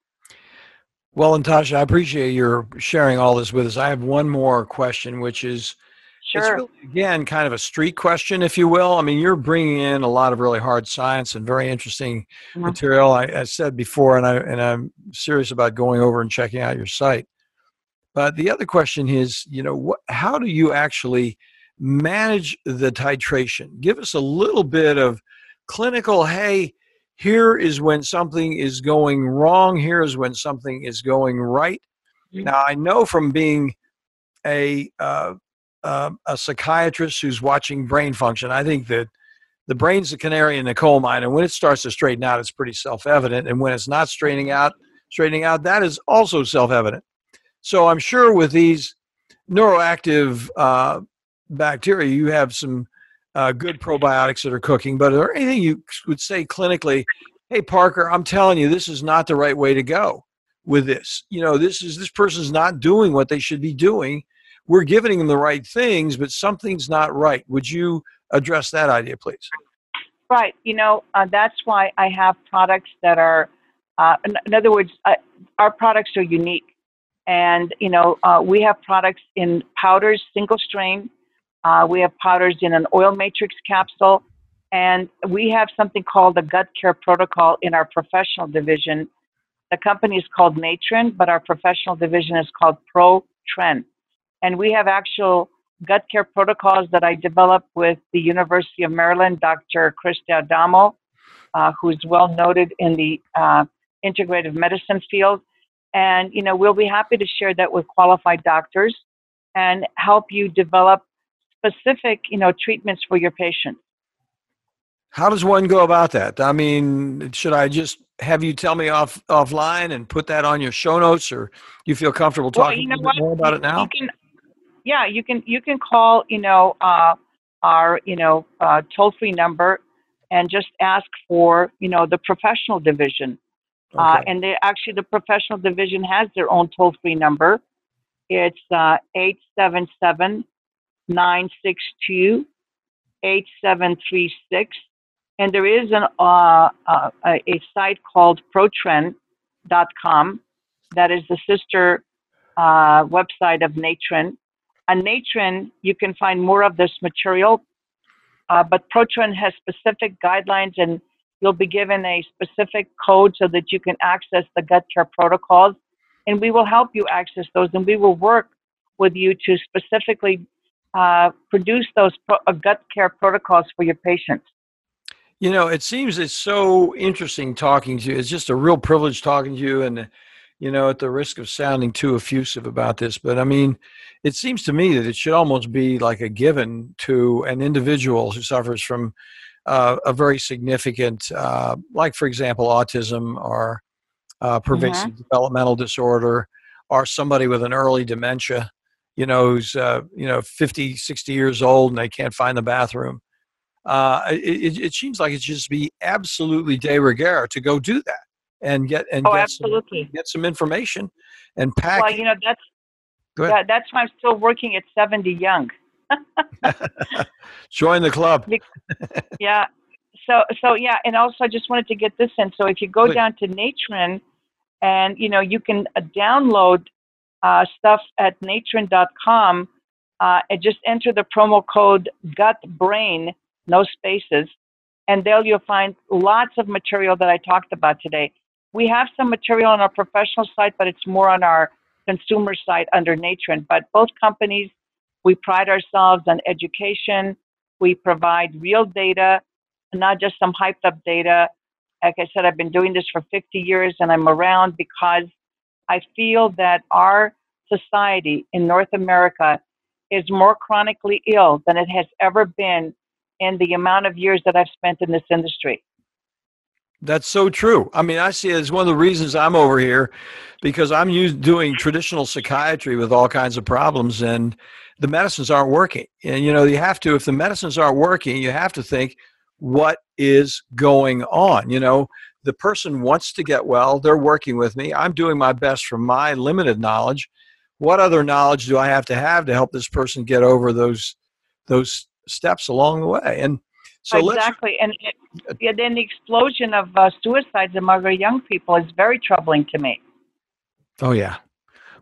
Well, Natasha, I appreciate your sharing all this with us. I have one more question, which is, sure. It's really, again, kind of a street question, if you will. I mean, you're bringing in a lot of really hard science and very interesting mm-hmm. material. I, I said before, and, I, and I'm serious about going over and checking out your site. But the other question is, you know, what, how do you actually manage the titration? Give us a little bit of clinical, hey, here is when something is going wrong. Here is when something is going right. Now, I know from being a uh, uh, a psychiatrist who's watching brain function, I think that the brain's the canary in the coal mine, and when it starts to straighten out, it's pretty self-evident. And when it's not straightening out, straightening out, that is also self-evident. So I'm sure with these neuroactive uh, bacteria, you have some Uh, good probiotics that are cooking, but is there anything you would say clinically, hey, Parker, I'm telling you, this is not the right way to go with this. You know, this is, this person's not doing what they should be doing. we're giving them the right things, but something's not right. Would you address that idea, please? Right. You know, uh, that's why I have products that are, uh, in, in other words, uh, our products are unique. And, you know, uh, we have products in powders, single strain. Uh, we have powders in an oil matrix capsule. And we have something called the gut care protocol in our professional division. The company is called NATREN, but our professional division is called ProTrend. And we have actual gut care protocols that I developed with the University of Maryland, Doctor Christy Adamo, uh, who's well noted in the uh, integrative medicine field. And, you know, we'll be happy to share that with qualified doctors and help you develop specific, you know, treatments for your patients. How does one go about that? I mean, should I just have you tell me off offline and put that on your show notes, or you feel comfortable talking well, you know a bit more about it now? You can, yeah, you can, you can call, you know, uh, our, you know, uh, toll-free number and just ask for, you know, the professional division. Okay. Uh, and they actually, the professional division has their own toll-free number. It's uh, eight seven seven, nine six two, eight seven three six. And there is an, uh, uh, a site called ProTrend dot com that is the sister uh, website of NATREN. On NATREN, you can find more of this material, uh, but ProTrend has specific guidelines, and you'll be given a specific code so that you can access the gut care protocols, and we will help you access those, and we will work with you to specifically uh, produce those pro uh, gut care protocols for your patients. You know, it seems it's so interesting talking to you. It's just a real privilege talking to you, and, you know, at the risk of sounding too effusive about this, but I mean, it seems to me that it should almost be like a given to an individual who suffers from uh, a very significant, uh, like, for example, autism or uh, pervasive mm-hmm. developmental disorder, or somebody with an early dementia, you know, who's, uh, you know, fifty, sixty years old and they can't find the bathroom. Uh, it, it seems like it should just be absolutely de rigueur to go do that and get and oh, get, absolutely. Some, get some information and pack. Well, you know, that's yeah, that's why I'm still working at seventy young. Join the club. yeah. So so yeah, and also I just wanted to get this in. So if you go Please. down to NATREN, and you know you can download uh, stuff at natren dot com uh, and just enter the promo code GUTBRAIN. No spaces, and there you'll find lots of material that I talked about today. We have some material on our professional site, but it's more on our consumer site under NATREN. But both companies, we pride ourselves on education. We provide real data, not just some hyped-up data. Like I said, I've been doing this for fifty years, and I'm around because I feel that our society in North America is more chronically ill than it has ever been and the amount of years that I've spent in this industry. That's so true. I mean, I see it as one of the reasons I'm over here, because I'm used doing traditional psychiatry with all kinds of problems, and the medicines aren't working. And, you know, you have to, if the medicines aren't working, you have to think, what is going on? You know, the person wants to get well. They're working with me. I'm doing my best from my limited knowledge. What other knowledge do I have to have to help this person get over those those steps along the way? And so exactly and it, yeah, then the explosion of uh, suicides among our young people is very troubling to me. Oh yeah.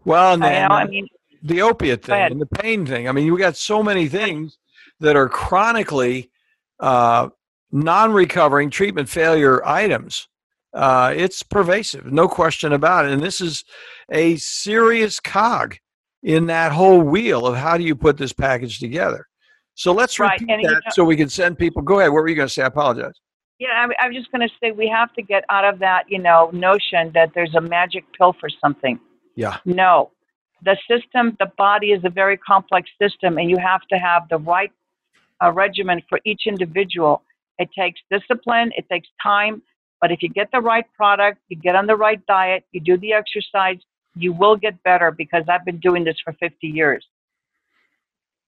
Well, and then, I know, I mean, the opiate thing and the pain thing. I mean, we got so many things that are chronically uh, non-recovering treatment failure items. Uh, it's pervasive, no question about it. And this is a serious cog in that whole wheel of how do you put this package together. So let's repeat right. that, you know, so we can send people. Go ahead. What were you going to say? I apologize. Yeah, I'm, I'm just going to say we have to get out of that, you know, notion that there's a magic pill for something. Yeah. No, the system, the body is a very complex system, and you have to have the right uh, regimen for each individual. It takes discipline. It takes time. But if you get the right product, you get on the right diet, you do the exercise, you will get better, because I've been doing this for fifty years.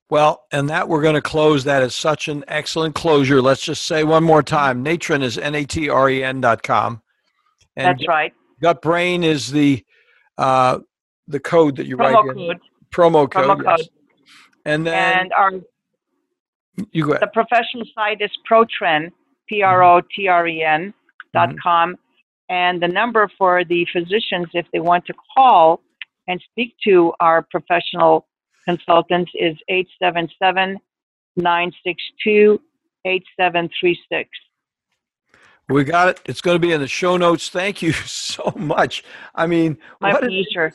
Well, and that we're going to close. That is such an excellent closure. Let's just say one more time. NATREN is N A T R E N dot com. That's right. Gut Brain is the uh, the code that you promo write. Code. Promo code. Promo yes. code. And then and our you go ahead. The professional site is ProTrend, P R O T R E N dot com, mm-hmm. and the number for the physicians if they want to call and speak to our professional consultants is eight seven seven, nine six two, eight seven three six. We got it. It's going to be in the show notes. Thank you so much. I mean, my pleasure.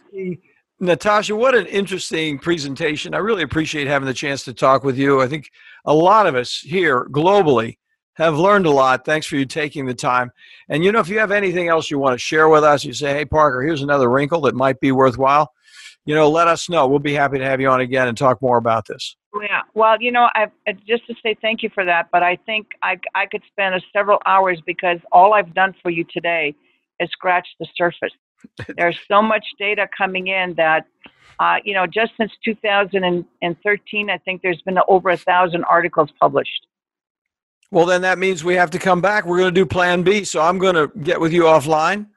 Natasha, what an interesting presentation. I really appreciate having the chance to talk with you. I think a lot of us here globally have learned a lot. Thanks for you taking the time. And, you know, if you have anything else you want to share with us, you say, hey, Parker, here's another wrinkle that might be worthwhile. You know, let us know. We'll be happy to have you on again and talk more about this. Yeah. Well, you know, I've, just to say thank you for that, but I think I, I could spend several hours because all I've done for you today is scratch the surface. There's so much data coming in that, uh, you know, just since two thousand thirteen, I think there's been over a thousand articles published. Well, then that means we have to come back. We're going to do Plan B. So I'm going to get with you offline.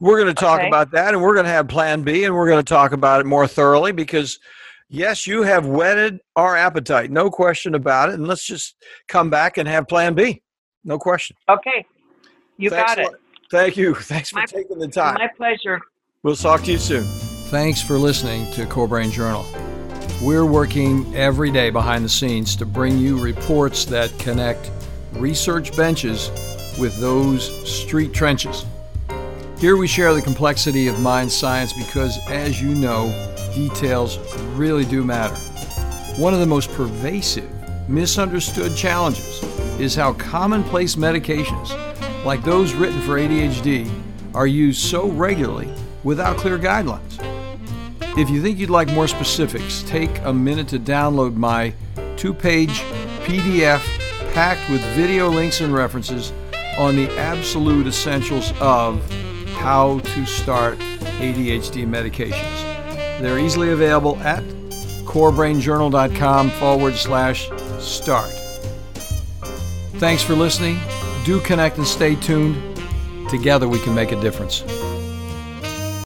We're going to talk okay. about that, and we're going to have Plan B, and we're going to talk about it more thoroughly because, yes, you have whetted our appetite. No question about it. And let's just come back and have Plan B. No question. Okay. You Thanks got it. Thank you. Thanks for my, taking the time. My pleasure. We'll talk to you soon. Thanks for listening to Core Brain Journal. We're working every day behind the scenes to bring you reports that connect research benches with those street trenches. Here we share the complexity of mind science because, as you know, details really do matter. One of the most pervasive, misunderstood challenges is how commonplace medications, like those written for A D H D, are used so regularly without clear guidelines. If you think you'd like more specifics, take a minute to download my two-page P D F packed with video links and references on the absolute essentials of how to start A D H D medications. They're easily available at corebrainjournal.com forward slash start. Thanks for listening. Do connect and stay tuned. Together we can make a difference.